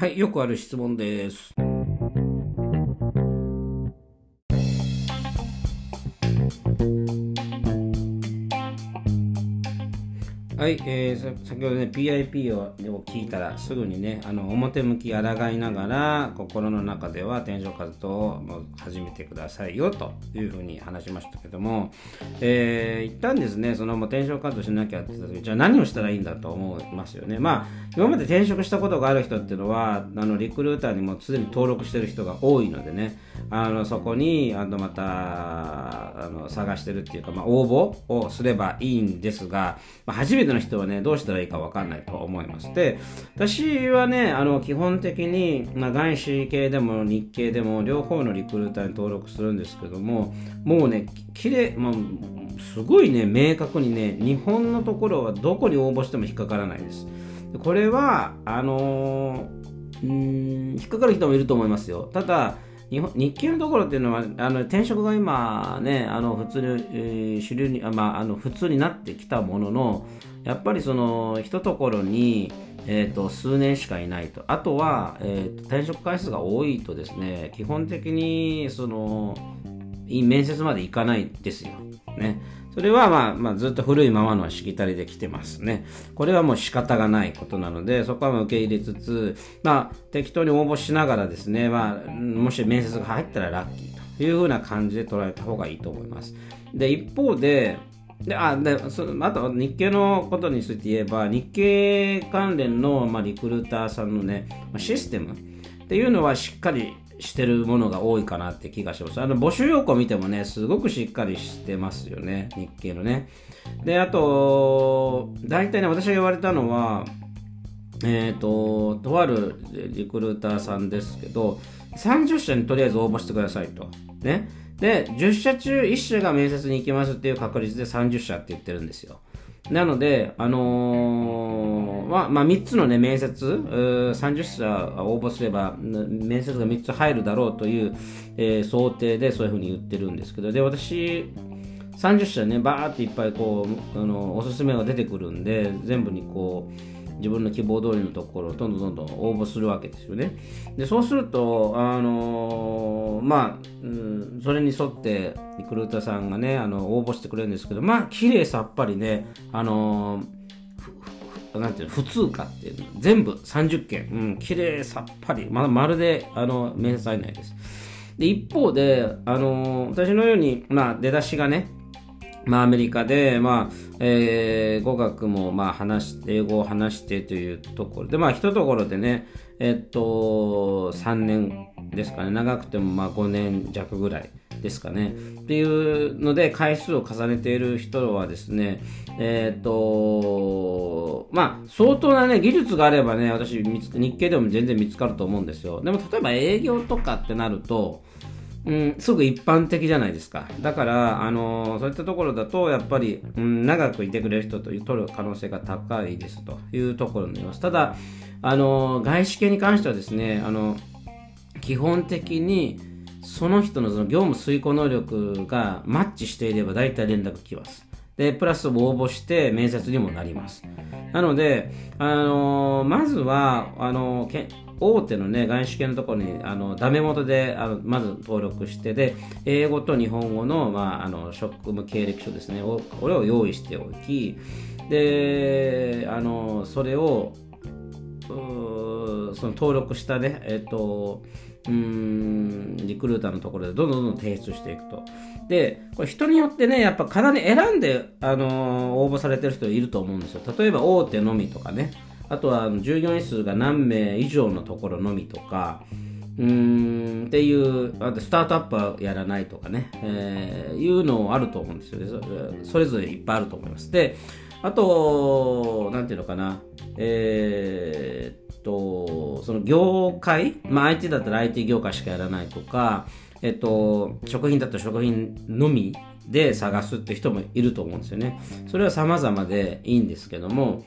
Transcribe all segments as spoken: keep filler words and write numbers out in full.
はい、よくある質問です。はい、えー、先ほどね ピーアイピー を聞いたらすぐにねあの表向き抗いながら心の中では転職活動をもう始めてくださいよというふうに話しましたけども、えー、一旦ですねその転職活動しなきゃって言った時じゃあ何をしたらいいんだと思いますよね。まあ今まで転職したことがある人っていうのはあのリクルーターにもすでに登録してる人が多いのでねあのそこにあのまたあの探してるっていうか、まあ、応募をすればいいんですが、まあ、初めての人はねどうしたらいいか分かんないと思います。で私はねあの基本的に、まあ、外資系でも日系でも両方のリクルーターに登録するんですけどももうねきれい、まあ、すごいね明確にね日本のところはどこに応募しても引っかからないです。これはあのー、うーん引っかかる人もいると思いますよ。ただ日本日系のところっていうのはあの転職が今ねあの普通に、えー、主流にあ、まあ、あの普通になってきたもののやっぱりその一ところに、えー、と数年しかいないとあとは、えー、と転職回数が多いとですね基本的にその面接までいかないですよね。それは、まあ、まあずっと古いままのしきたりで来てますね。これはもう仕方がないことなのでそこはまあ受け入れつつ、まあ、適当に応募しながらですね、まあ、もし面接が入ったらラッキーというふうな感じで捉えた方がいいと思います。で一方でであでそあと日系のことについて言えば日系関連の、まあ、リクルーターさんのねシステムっていうのはしっかりしてるものが多いかなって気がします。あの募集要項見てもねすごくしっかりしてますよね日系のね。であと大体ね私が言われたのはえっととあるリクルーターさんですけどさんじゅっしゃにとりあえず応募してくださいとね。でじゅっしゃ中いっしゃが面接に行きますっていう確率でさんじゅっしゃって言ってるんですよ。なので、あのーまあまあ、みっつの、ね、面接さんじゅっしゃ応募すれば面接がみっつ入るだろうという、えー、想定でそういうふうに言ってるんですけどで私さんじゅっしゃねバーっていっぱいこうあのおすすめが出てくるんで全部にこう自分の希望通りのところをどんどんどんどん応募するわけですよね。でそうすると、あのー、まあ、うん、それに沿ってリクルーターさんがねあの応募してくれるんですけどまあきれいさっぱりね、あのー、なんていうの普通科っていうの全部さんじゅっけん、うん、きれいさっぱり ま, まるであの面接内です。で一方で、あのー、私のように、まあ、出だしがねまあ、アメリカで、まあえー、語学もまあ話して英語を話してというところで、まあ、一ところでね、えっと、さんねんですかね長くてもまあごねんじゃくぐらいですかねっていうので回数を重ねている人はですねえっとまあ相当なね技術があればね私日系でも全然見つかると思うんですよ。でも例えば営業とかってなるとうん、すぐ一般的じゃないですか。だから、あのー、そういったところだとやっぱり、うん、長くいてくれる人と取る可能性が高いですというところになります。ただ、あのー、外資系に関してはですね、あのー、基本的にその人のその業務遂行能力がマッチしていれば大体連絡来ます。でプラス応募して面接にもなります。なので、あのー、まずはあのー、け大手のね外資系のところにあのダメ元であのまず登録してで英語と日本語の、まあ、あの職務経歴書ですねをこれを用意しておきであのそれをその登録したねえっとうーんリクルーターのところでどんどんどん提出していくと。でこれ人によってねやっぱかなり選んであの応募されてる人いると思うんですよ。例えば大手のみとかねあとは従業員数が何名以上のところのみとかうーんっていうあとスタートアップはやらないとかね、えー、いうのあると思うんですよね。それぞれいっぱいあると思います。であとなんていうのかなえー、っとその業界、まあ、アイティー だったら アイティー 業界しかやらないとか、えっと、食品だったら食品のみで探すって人もいると思うんですよね。それは様々でいいんですけども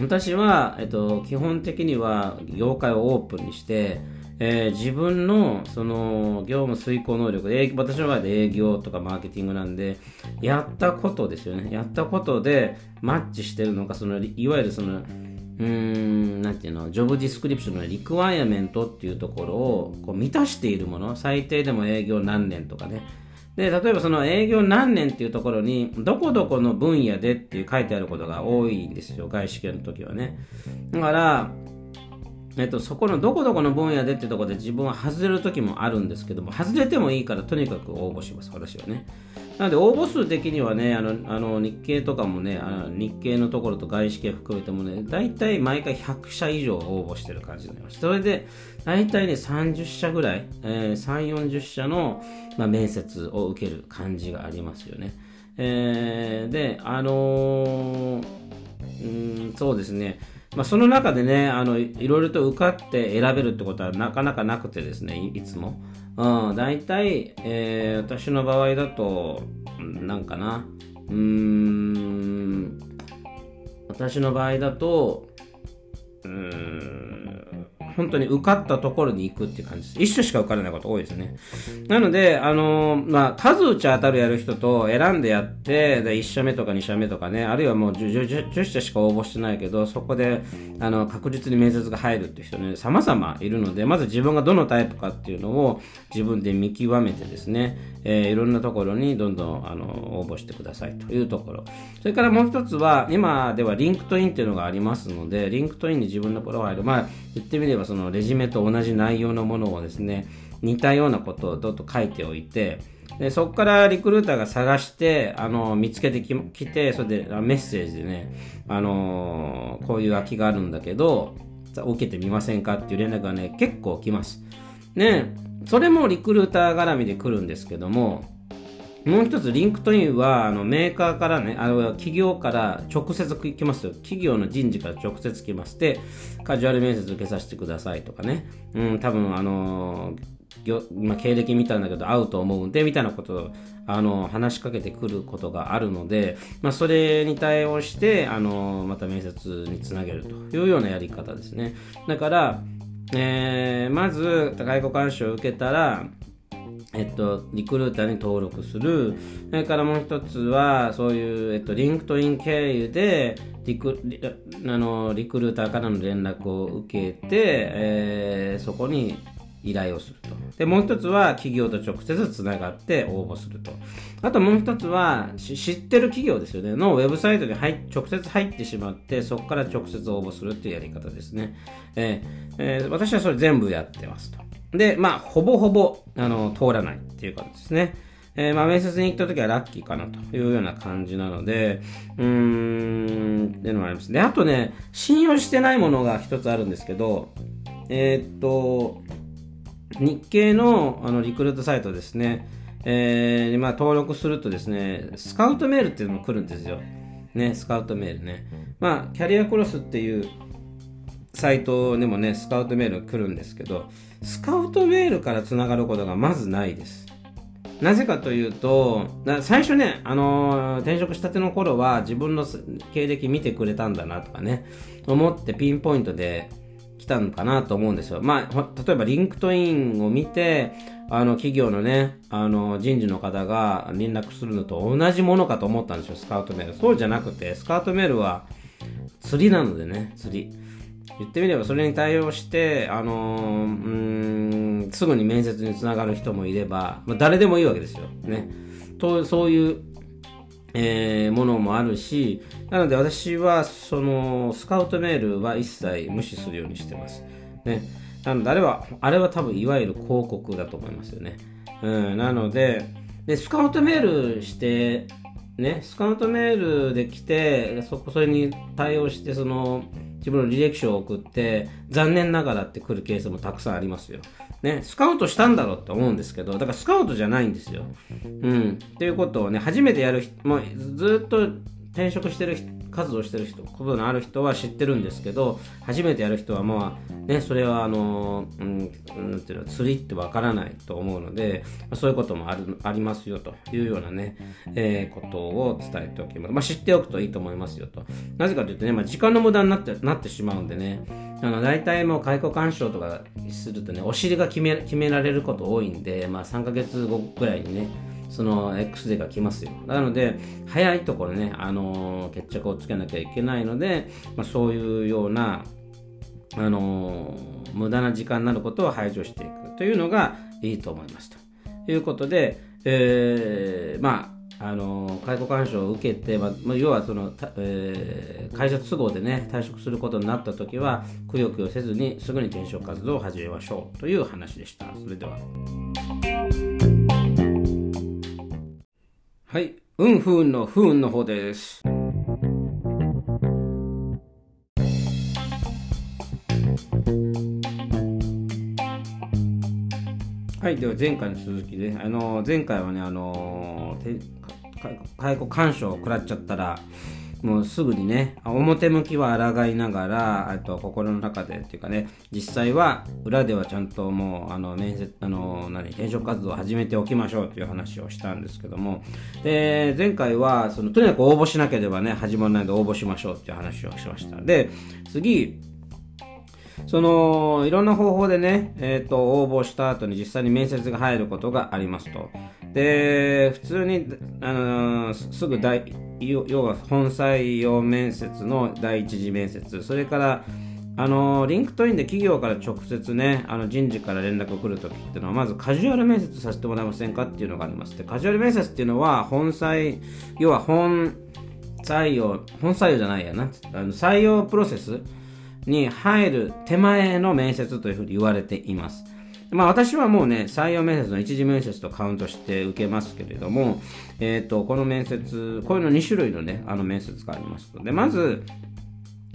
私は、えっと、基本的には業界をオープンにして、えー、自分のその業務遂行能力で私の場合で営業とかマーケティングなんでやったことですよねやったことでマッチしてるのかそのいわゆるそのうーん、なんていうの、ジョブディスクリプションのリクワイアメントっていうところをこう満たしているもの、最低でも営業何年とかね。で、例えばその営業何年っていうところにどこどこの分野でっていう書いてあることが多いんですよ、外資系の時はね。だから、えっと、そこのどこどこの分野でってところで自分は外れる時もあるんですけども、外れてもいいからとにかく応募します、私はね。なので応募数的にはね、あのあの日経とかもね、あの日経のところと外資系含めてもね、大体毎回ひゃくしゃ以上応募してる感じになります。それで大体ねさんじゅっしゃぐらい、えー、さんじゅう、よんじゅっしゃの、まあ、面接を受ける感じがありますよね。えー、であのー、うーんそうですね、まあ、その中でね、あのいろいろと受かって選べるってことはなかなかなくてですね、 い, いつも、うん、大体、えー、私の場合だとなんかなうーん私の場合だとうーん本当に受かったところに行くっていう感じです。一種しか受からないこと多いですね。なので、あのー、まあ、数打ち当たるやる人と選んでやって、で、いち社目とかに社目とかね、あるいはもう じゅう, じゅう, じゅう社しか応募してないけど、そこで、あの、確実に面接が入るっていう人ね、様々いるので、まず自分がどのタイプかっていうのを自分で見極めてですね、えー、いろんなところにどんどん、あの、応募してくださいというところ。それからもう一つは、今ではリンクトインっていうのがありますので、リンクトインに自分のプロファイル、まあ、言ってみれば、そのレジュメと同じ内容のものをですね、似たようなことをどっと書いておいて、でそこからリクルーターが探してあの見つけて き, きてそれでメッセージでね、あのー、こういう空きがあるんだけど受けてみませんかっていう連絡がね結構来ますね。それもリクルーター絡みで来るんですけども、もう一つリンクトインはあのメーカーからね、あの企業から直接来ますよ。企業の人事から直接来まして、カジュアル面接受けさせてくださいとかね、うん、多分あのーまあ、経歴見たんだけど合うと思うんでみたいなことをあのー、話しかけてくることがあるので、まあ、それに対応してあのー、また面接につなげるというようなやり方ですね。だから、えー、まず外交監視を受けたらえっと、リクルーターに登録する。それからもう一つは、そういう、えっと、リンクトイン経由でリク、リ、あの、リクルーターからの連絡を受けて、えー、そこに依頼をすると。で、もう一つは、企業と直接つながって応募すると。あともう一つは、知ってる企業ですよね、のウェブサイトに入直接入ってしまって、そこから直接応募するっていうやり方ですね。えーえー、私はそれ全部やってますと。で、まあ、ほぼほぼ、あの、通らないっていう感じですね。えー、まあ、面接に行った時はラッキーかなというような感じなので、うーん、っていうのもあります。で、あとね、信用してないものが一つあるんですけど、えー、っと、日経の、あの、リクルートサイトですね、えー、まあ、登録するとですね、スカウトメールっていうのも来るんですよ。ね、スカウトメールね。まあ、キャリアクロスっていう、サイトでもね、スカウトメール来るんですけど、スカウトメールからつながることがまずないです。なぜかというと、最初ね、あのー、転職したての頃は自分の経歴見てくれたんだなとかね、思ってピンポイントで来たのかなと思うんですよ。まあ、例えばリンクトインを見て、あの企業のね、あの人事の方が連絡するのと同じものかと思ったんですよ、スカウトメール。そうじゃなくて、スカウトメールは釣りなのでね、釣り。言ってみればそれに対応して、あのー、うーんすぐに面接につながる人もいれば、まあ、誰でもいいわけですよ、ね、とそういう、えー、ものもあるし、なので私はそのスカウトメールは一切無視するようにしてます、ね、なのであれは、あれは多分いわゆる広告だと思いますよね、うん、なので、でスカウトメールして、ね、スカウトメールで来て そ, それに対応してその自分の履歴書を送って、残念ながらって来るケースもたくさんありますよ。ね、スカウトしたんだろうって思うんですけど、だからスカウトじゃないんですよ。うん。っていうことをね、初めてやる人、もうずっと転職してる活動してる人、ことのある人は知ってるんですけど、初めてやる人はまあ、ね、それはあの、うん、なんていうの、釣りってわからないと思うので、そういうこともある、ありますよというようなね、えー、ことを伝えておきます。まあ、知っておくといいと思いますよと。なぜかというとね、まあ、時間の無駄になって、なってしまうんでね、あの、大体もう解雇勧奨とかするとね、お尻が決め、決められること多いんで、まあ、さんかげつごぐらいにね、その X デーが来ますよ。なので早いところね、あの決着をつけなきゃいけないので、まあ、そういうようなあの無駄な時間になることを排除していくというのがいいと思います。ということで、えー、まああの解雇勧奨を受けて、まあ、要はその、えー、会社都合でね退職することになった時はくよくよせずにすぐに転職活動を始めましょうという話でした。それでは、はい、運不運の不運の方です。はい、では前回の続きで、あの前回はね、あの解雇勧奨を食らっちゃったらもうすぐにね表向きは抗いながら、あと心の中でっていうかね、実際は裏ではちゃんともうあの面接あの何転職活動を始めておきましょうという話をしたんですけども、で前回はそのとにかく応募しなければね始まらないので応募しましょうっていう話をしました。で次、そのいろんな方法でね、えー、と応募した後に実際に面接が入ることがありますと。で普通に、あのー、すぐ第要は本採用面接の第一次面接、それからあのー、リンクトインで企業から直接ねあの人事から連絡が来るときっていうのはまずカジュアル面接させてもらえませんかっていうのがあります。でカジュアル面接っていうのは本採要は本採用本採用じゃないやなあの採用プロセスに入る手前の面接というふうに言われています。まあ私はもうね採用面接の一次面接とカウントして受けますけれども、えっとこの面接こういうのに種類のねあの面接がありますので、まず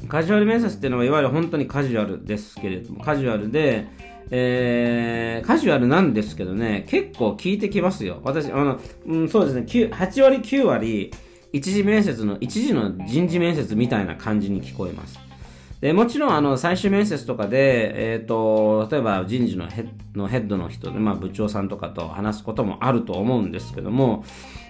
カジュアル面接っていうのはいわゆる本当にカジュアルですけれども、カジュアルで、えー、カジュアルなんですけどね結構効いてきますよ。私あの、うん、そうですねはちわりきゅうわり一次面接の一次の人事面接みたいな感じに聞こえます。でもちろんあの最終面接とかで、えー、と例えば人事のヘ ッ, のヘッドの人で、まあ、部長さんとかと話すこともあると思うんですけども、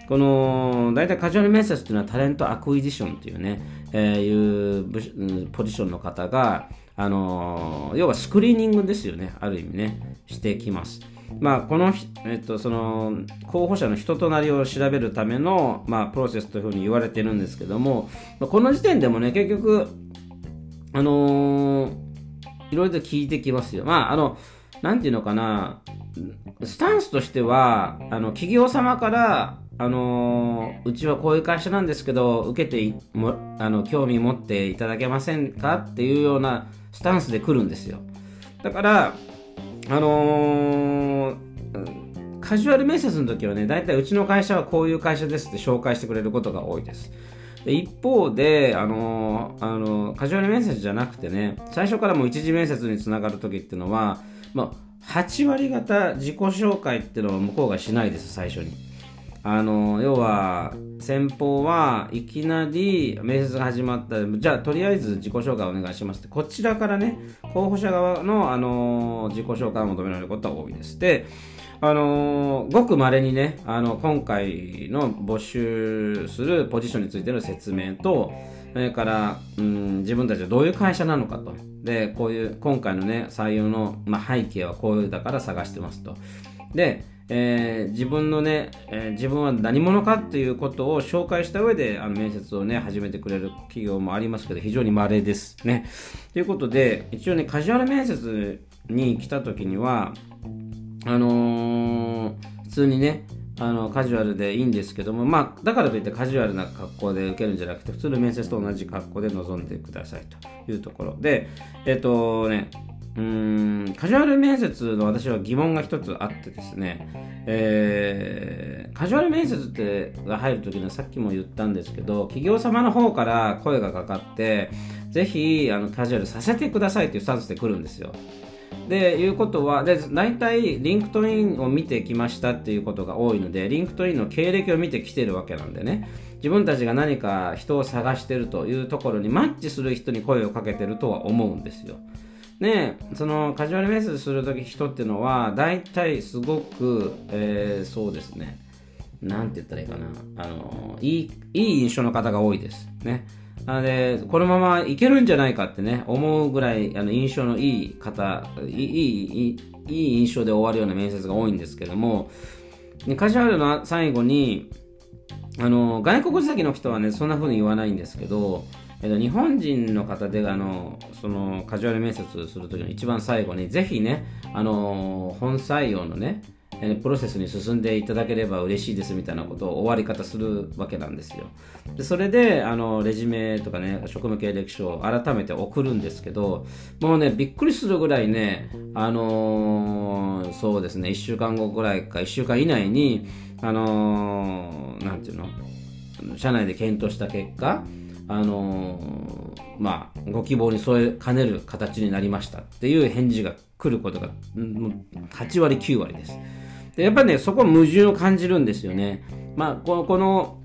この大体カジュアル面接というのはタレントアクイジションというね、えー、いうポジションの方が、あの要はスクリーニングですよね、ある意味ねしてきます。まあこの、えっと、その候補者の人となりを調べるための、まあ、プロセスというふうに言われてるんですけども、この時点でもね結局あのー、いろいろと聞いてきますよ。まあ、あの、なんていうのかな、スタンスとしては、あの、企業様から、あのー、うちはこういう会社なんですけど、受けていも、あの、興味持っていただけませんかっていうようなスタンスで来るんですよ。だから、あのー、カジュアル面接の時はね、だいたいうちの会社はこういう会社ですって紹介してくれることが多いです。一方で、あのーあのー、カジュアル面接じゃなくてね、最初からもう一次面接につながるときっていうのは、まあ、はちわりがた自己紹介っていうのを向こうがしないです、最初に。あのー、要は、先方はいきなり面接が始まったら、じゃあとりあえず自己紹介お願いしますって、こちらからね、候補者側の、あのー、自己紹介を求められることは多いです。であのー、ごく稀にねあの今回の募集するポジションについての説明と、それから、うん、自分たちはどういう会社なのかと、でこういう今回のね採用の、まあ、背景はこういうだから探してますと、で、えー、自分のね、えー、自分は何者かっていうことを紹介した上であの面接をね始めてくれる企業もありますけど、非常に稀ですね。ということで一応ねカジュアル面接に来た時にはあのー、普通にねあのカジュアルでいいんですけども、まあだからといってカジュアルな格好で受けるんじゃなくて普通の面接と同じ格好で臨んでくださいというところで、えっとねうーんカジュアル面接の私は疑問が一つあってですね、えー、カジュアル面接ってが入るときにはさっきも言ったんですけど、企業様の方から声がかかってぜひあのカジュアルさせてくださいというスタンスで来るんですよ。でいうことはで大体リンクトインを見てきましたっていうことが多いので、リンクトインの経歴を見てきてるわけなんでね、自分たちが何か人を探してるというところにマッチする人に声をかけてるとは思うんですよ。でそのカジュアル面接する時人っていうのは大体すごく、えー、そうですね、なんて言ったらいいかな、あのいい、いい印象の方が多いですね。なのでこのままいけるんじゃないかってね思うぐらいあの印象のいい方いい、いい、いい印象で終わるような面接が多いんですけども、でカジュアルの最後にあの外国籍の人はねそんな風に言わないんですけど、えっと、日本人の方であのそのカジュアル面接するときの一番最後にぜひねあの本採用のねプロセスに進んでいただければ嬉しいですみたいなことを終わり方するわけなんですよ。でそれであのレジュメとかね職務経歴書を改めて送るんですけど、もうねびっくりするぐらいねあのー、そうですねいっしゅうかんごぐらいかいっしゅうかん以内にあのー、なんていうの社内で検討した結果あのー、まあご希望に添えかねる形になりましたっていう返事が来ることがはちわりきゅうわりです。でやっぱりねそこは矛盾を感じるんですよね。まあこの、この、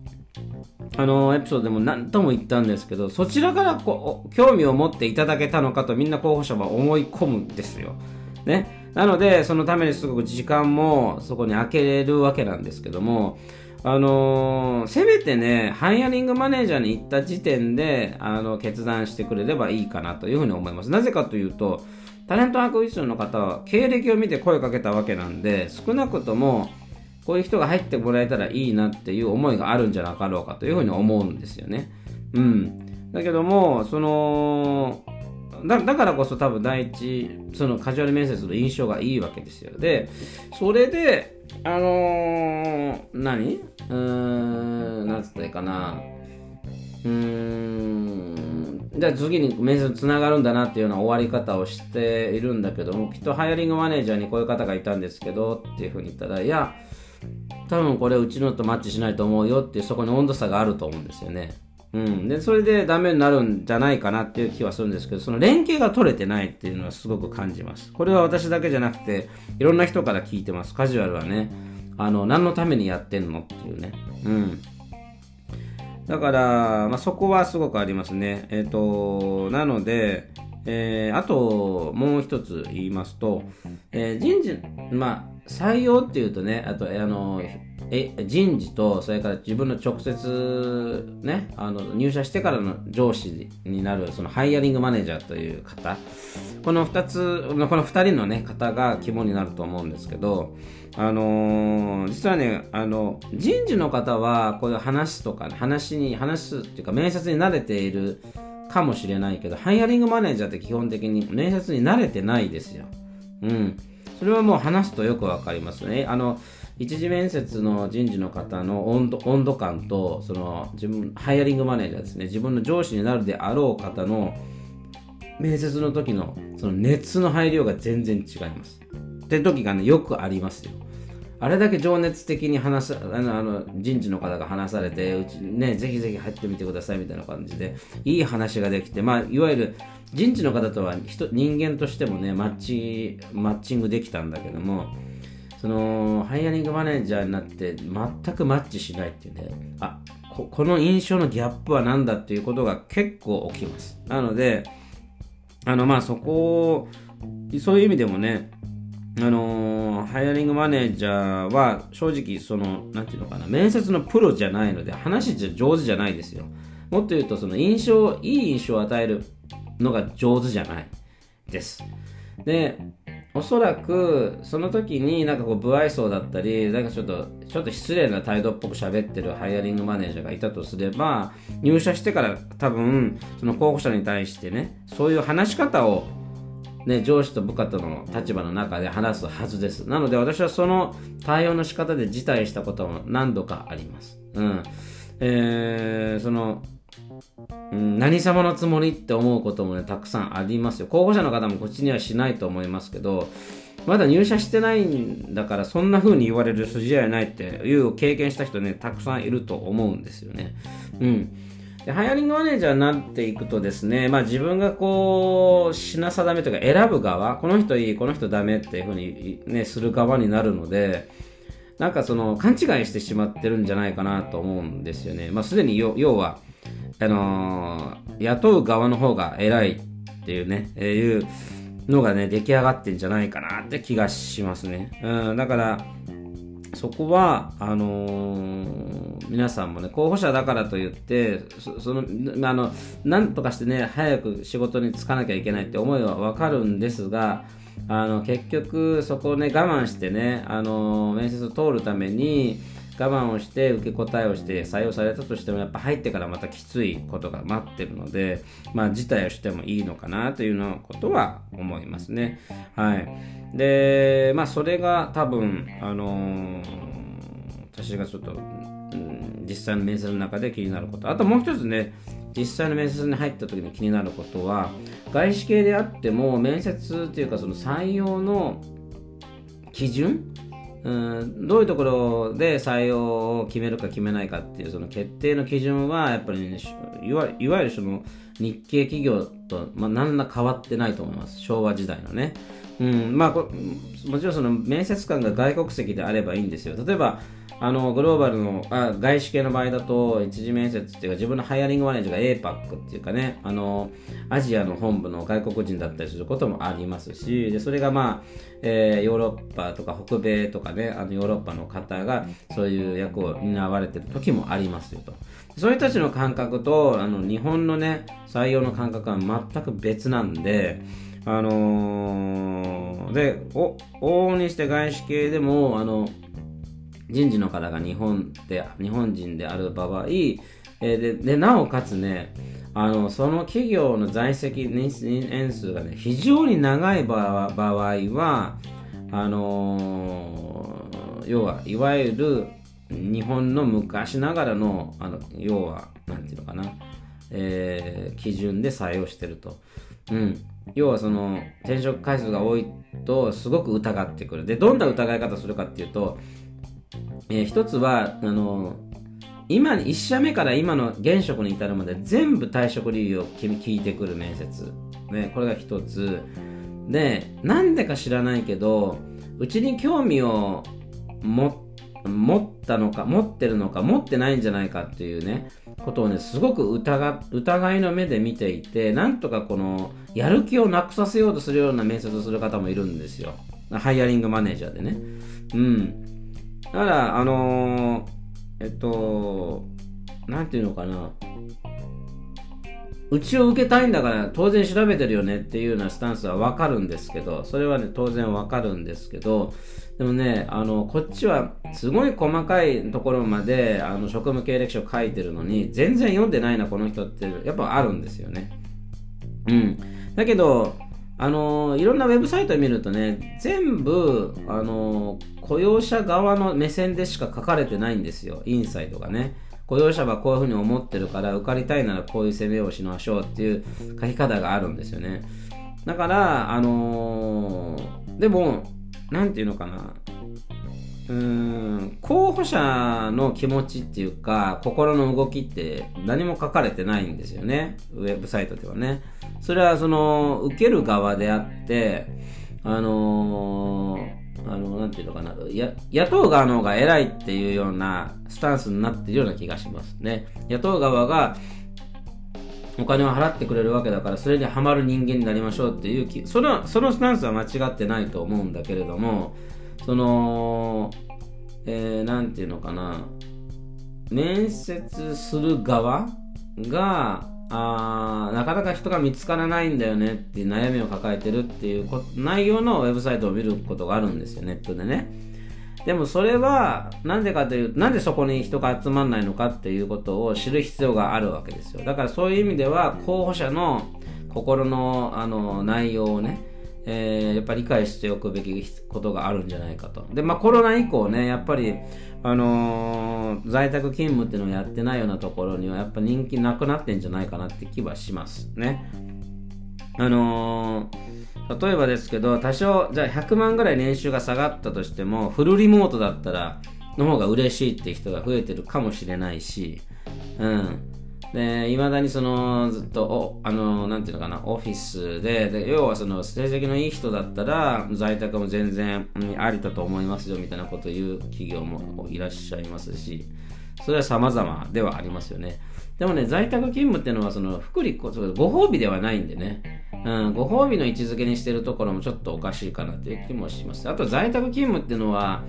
あのエピソードでも何とも言ったんですけど、そちらからこう興味を持っていただけたのかとみんな候補者は思い込むんですよね。なのでそのためにすごく時間もそこに空けれるわけなんですけども、あのー、せめてねハイアリングマネージャーに行った時点であの決断してくれればいいかなというふうに思います。なぜかというとタレントアクウィションの方は経歴を見て声かけたわけなんで、少なくともこういう人が入ってもらえたらいいなっていう思いがあるんじゃなかろうかというふうに思うんですよね。うん、だけどもその だ, だからこそ多分第一そのカジュアル面接の印象がいいわけですよ。でそれであのー、何うーん何つったらいいかなうーんじゃあ次に面接つながるんだなっていうような終わり方をしているんだけども、きっとハイアリングマネージャーにこういう方がいたんですけどっていうふうに言ったら、いや多分これうちのとマッチしないと思うよっていう、そこに温度差があると思うんですよね。うん、でそれでダメになるんじゃないかなっていう気はするんですけど、その連携が取れてないっていうのはすごく感じます。これは私だけじゃなくていろんな人から聞いてます。カジュアルはねあの何のためにやってんのっていうね、うん、だから、まあ、そこはすごくありますね。えっとなので、えー、あともう一つ言いますと、えー、人事まあ採用っていうとね、あとあのえ人事とそれから自分の直接ねあの入社してからの上司になるそのハイアリングマネージャーという方、この2つこのふたりの、ね、方が肝になると思うんですけど、あのー、実はねあの人事の方はこういう話とか、ね、話に話すっていうか面接に慣れているかもしれないけど、ハイアリングマネージャーって基本的に面接に慣れてないですよ。うん。それはもう話すとよくわかりますね。あの一次面接の人事の方の温 度, 温度感とその自分ハイアリングマネージャーですね、自分の上司になるであろう方の面接の時 の, その熱の配慮が全然違いますって時が、ね、よくありますよ。あれだけ情熱的に話あのあの人事の方が話されて、うち、ね、ぜひぜひ入ってみてくださいみたいな感じでいい話ができて、まあ、いわゆる人事の方とは人、人間としてもねマッチ、マッチングできたんだけども、そのハイアリングマネージャーになって全くマッチしないっていうね、あ こ, この印象のギャップは何だっていうことが結構起きます。なのであのまあそこをそういう意味でもねあのー、ハイアリングマネージャーは正直そのなんていうのかな面接のプロじゃないので話じゃ上手じゃないですよ。もっと言うとその印象いい印象を与えるのが上手じゃないです。でおそらくその時になんかこう不愛想だったりなんかちょっとちょっと失礼な態度っぽく喋ってるハイアリングマネージャーがいたとすれば、入社してから多分その候補者に対してねそういう話し方をね、上司と部下との立場の中で話すはずです。なので私はその対応の仕方で辞退したことも何度かあります。うんえー、その、うん、何様のつもりって思うこともねたくさんありますよ。候補者の方も口にはしないと思いますけど、まだ入社してないんだからそんな風に言われる筋合いないっていう経験した人ねたくさんいると思うんですよね。うんでハイアリングマネージャーになっていくとですね、まあ、自分がこう品定めというか選ぶ側、この人いいこの人ダメっていうふうに、ね、する側になるので、なんかその勘違いしてしまってるんじゃないかなと思うんですよね。まあ、すでに要はあのー、雇う側の方が偉いっていうね、えー、いうのがね出来上がってんじゃないかなって気がしますね。うん、だからそこはあのー、皆さんもね候補者だからといって そ, そのあのなんとかしてね早く仕事に就かなきゃいけないって思いはわかるんですが、あの結局そこをね我慢してね、あの面接を通るために我慢をして受け答えをして採用されたとしても、やっぱ入ってからまたきついことが待ってるので、まあ辞退をしてもいいのかなというようなことは思いますね。はい。で、まあそれが多分あのー、私がちょっと、うん、実際の面接の中で気になること、あともう一つね、実際の面接に入った時に気になることは、外資系であっても面接というかその採用の基準、うん、どういうところで採用を決めるか決めないかっていうその決定の基準はやっぱり、ね、いわゆるその日系企業と、まあ、何ら変わってないと思います。昭和時代のね、うん、まあこもちろんその面接官が外国籍であればいいんですよ。例えばあのグローバルのあ外資系の場合だと一次面接っていうか自分のハイアリングマネージャーが エーパック っていうかね、あのアジアの本部の外国人だったりすることもありますし、でそれがまあ、えー、ヨーロッパとか北米とかね、あのヨーロッパの方がそういう役を担われてる時もありますよと。そういう人たちの感覚とあの日本のね採用の感覚は全く別なんで、あのー、でお往々にして外資系でもあの人事の方が日本で日本人である場合、えー、ででなおかつね、あのその企業の在籍年数が、ね、非常に長い場合はあのー、要はいわゆる日本の昔ながらの、あの要はなんていうのかな、えー、基準で採用してると。うん、要はその転職回数が多いとすごく疑ってくる。でどんな疑い方するかっていうと、えー、一つはあの今いち社目から今の現職に至るまで全部退職理由を聞いてくる面接、ね、これが一つで、なんでか知らないけどうちに興味を持持ったのか持ってるのか持ってないんじゃないかっていうねことをねすごく 疑, 疑いの目で見ていて、なんとかこのやる気をなくさせようとするような面接をする方もいるんですよ、ハイアリングマネージャーでね。うん、だからあのー、えっとなんていうのかな、うちを受けたいんだから当然調べてるよねっていうようなスタンスはわかるんですけど、それはね当然わかるんですけど、でもねあのこっちはすごい細かいところまであの職務経歴書書いてるのに全然読んでないなこの人ってやっぱあるんですよね。うん、だけどあのいろんなウェブサイトを見るとね全部あの雇用者側の目線でしか書かれてないんですよ、インサイトがね。雇用者はこういうふうに思ってるから受かりたいならこういう攻めをしましょうっていう書き方があるんですよね。だからあのー、でもなんていうのかな、うーん候補者の気持ちっていうか心の動きって何も書かれてないんですよね、ウェブサイトではね。それはその受ける側であってあのーあのなんていうのかな、や雇う側の方が偉いっていうようなスタンスになっているような気がしますね。雇う側がお金を払ってくれるわけだからそれにはまる人間になりましょうっていう気、そのそのスタンスは間違ってないと思うんだけれども、その、えー、なんていうのかな、面接する側があなかなか人が見つからないんだよねって悩みを抱えてるっていう内容のウェブサイトを見ることがあるんですよ、ネットでね。でもそれはなんでかというと、なんでそこに人が集まんないのかっていうことを知る必要があるわけですよ。だからそういう意味では候補者の心の、あの内容をね、えー、やっぱり理解しておくべきことがあるんじゃないかと。で、まあコロナ以降ね、やっぱり、あのー、在宅勤務っていうのをやってないようなところにはやっぱ人気なくなってんじゃないかなって気はしますね。あのー、例えばですけど、多少じゃあひゃくまんぐらい年収が下がったとしてもフルリモートだったらの方が嬉しいって人が増えてるかもしれないし、うん。で、いまだにそのずっとおあのなんていうのかな、オフィス で, で要はその成績のいい人だったら在宅も全然、うん、ありだと思いますよみたいなことを言う企業もいらっしゃいますし、それは様々ではありますよね。でもね、在宅勤務っていうのはその福利ご褒美ではないんでね、うん、ご褒美の位置づけにしてるところもちょっとおかしいかなっていう気もします。あと在宅勤務っていうのは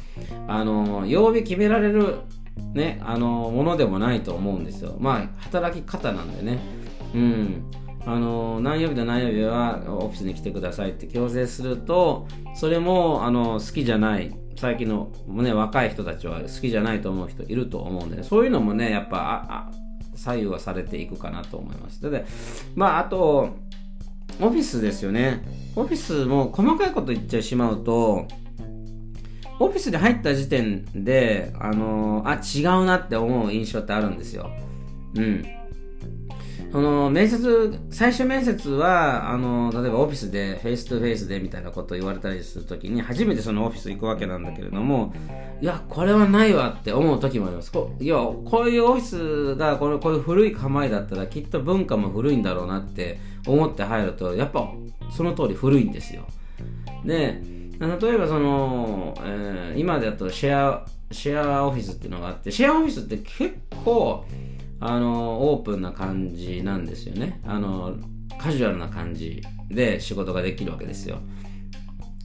あの曜日決められるね、あのものでもないと思うんですよ。まあ働き方なんでね、うん、あの何曜日と何曜日はオフィスに来てくださいって強制すると、それもあの好きじゃない、最近の、ね、若い人たちは好きじゃないと思う人いると思うんで、ね、そういうのもねやっぱ左右はされていくかなと思います。で、まあ、あとオフィスですよね。オフィスも細かいこと言っちゃいしまうと、オフィスに入った時点であのあ違うなって思う印象ってあるんですよ。うん。その面接、最終面接はあの例えばオフィスでフェイストゥフェイスでみたいなことを言われたりするときに初めてそのオフィス行くわけなんだけれども、いやこれはないわって思うときもあります。こいやこういうオフィスがこ う, こういう古い構えだったらきっと文化も古いんだろうなって思って入るとやっぱその通り古いんですよ。で例えばその、えー、今だとシェアシェアオフィスっていうのがあって、シェアオフィスって結構あのオープンな感じなんですよね。あのカジュアルな感じで仕事ができるわけですよ。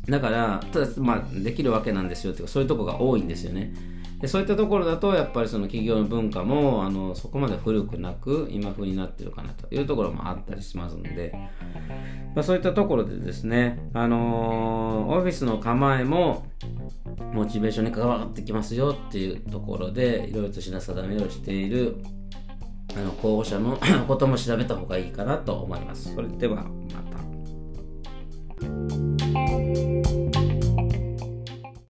だからただ、まあ、できるわけなんですよっていうか、そういうとこが多いんですよね。でそういったところだとやっぱりその企業の文化もあのそこまで古くなく今風になってるかなというところもあったりしますので、まあ、そういったところでですね、あのー、オフィスの構えもモチベーションに関わってきますよっていうところでいろいろと品定めをしているあの候補者のことも調べた方がいいかなと思います。それではまた。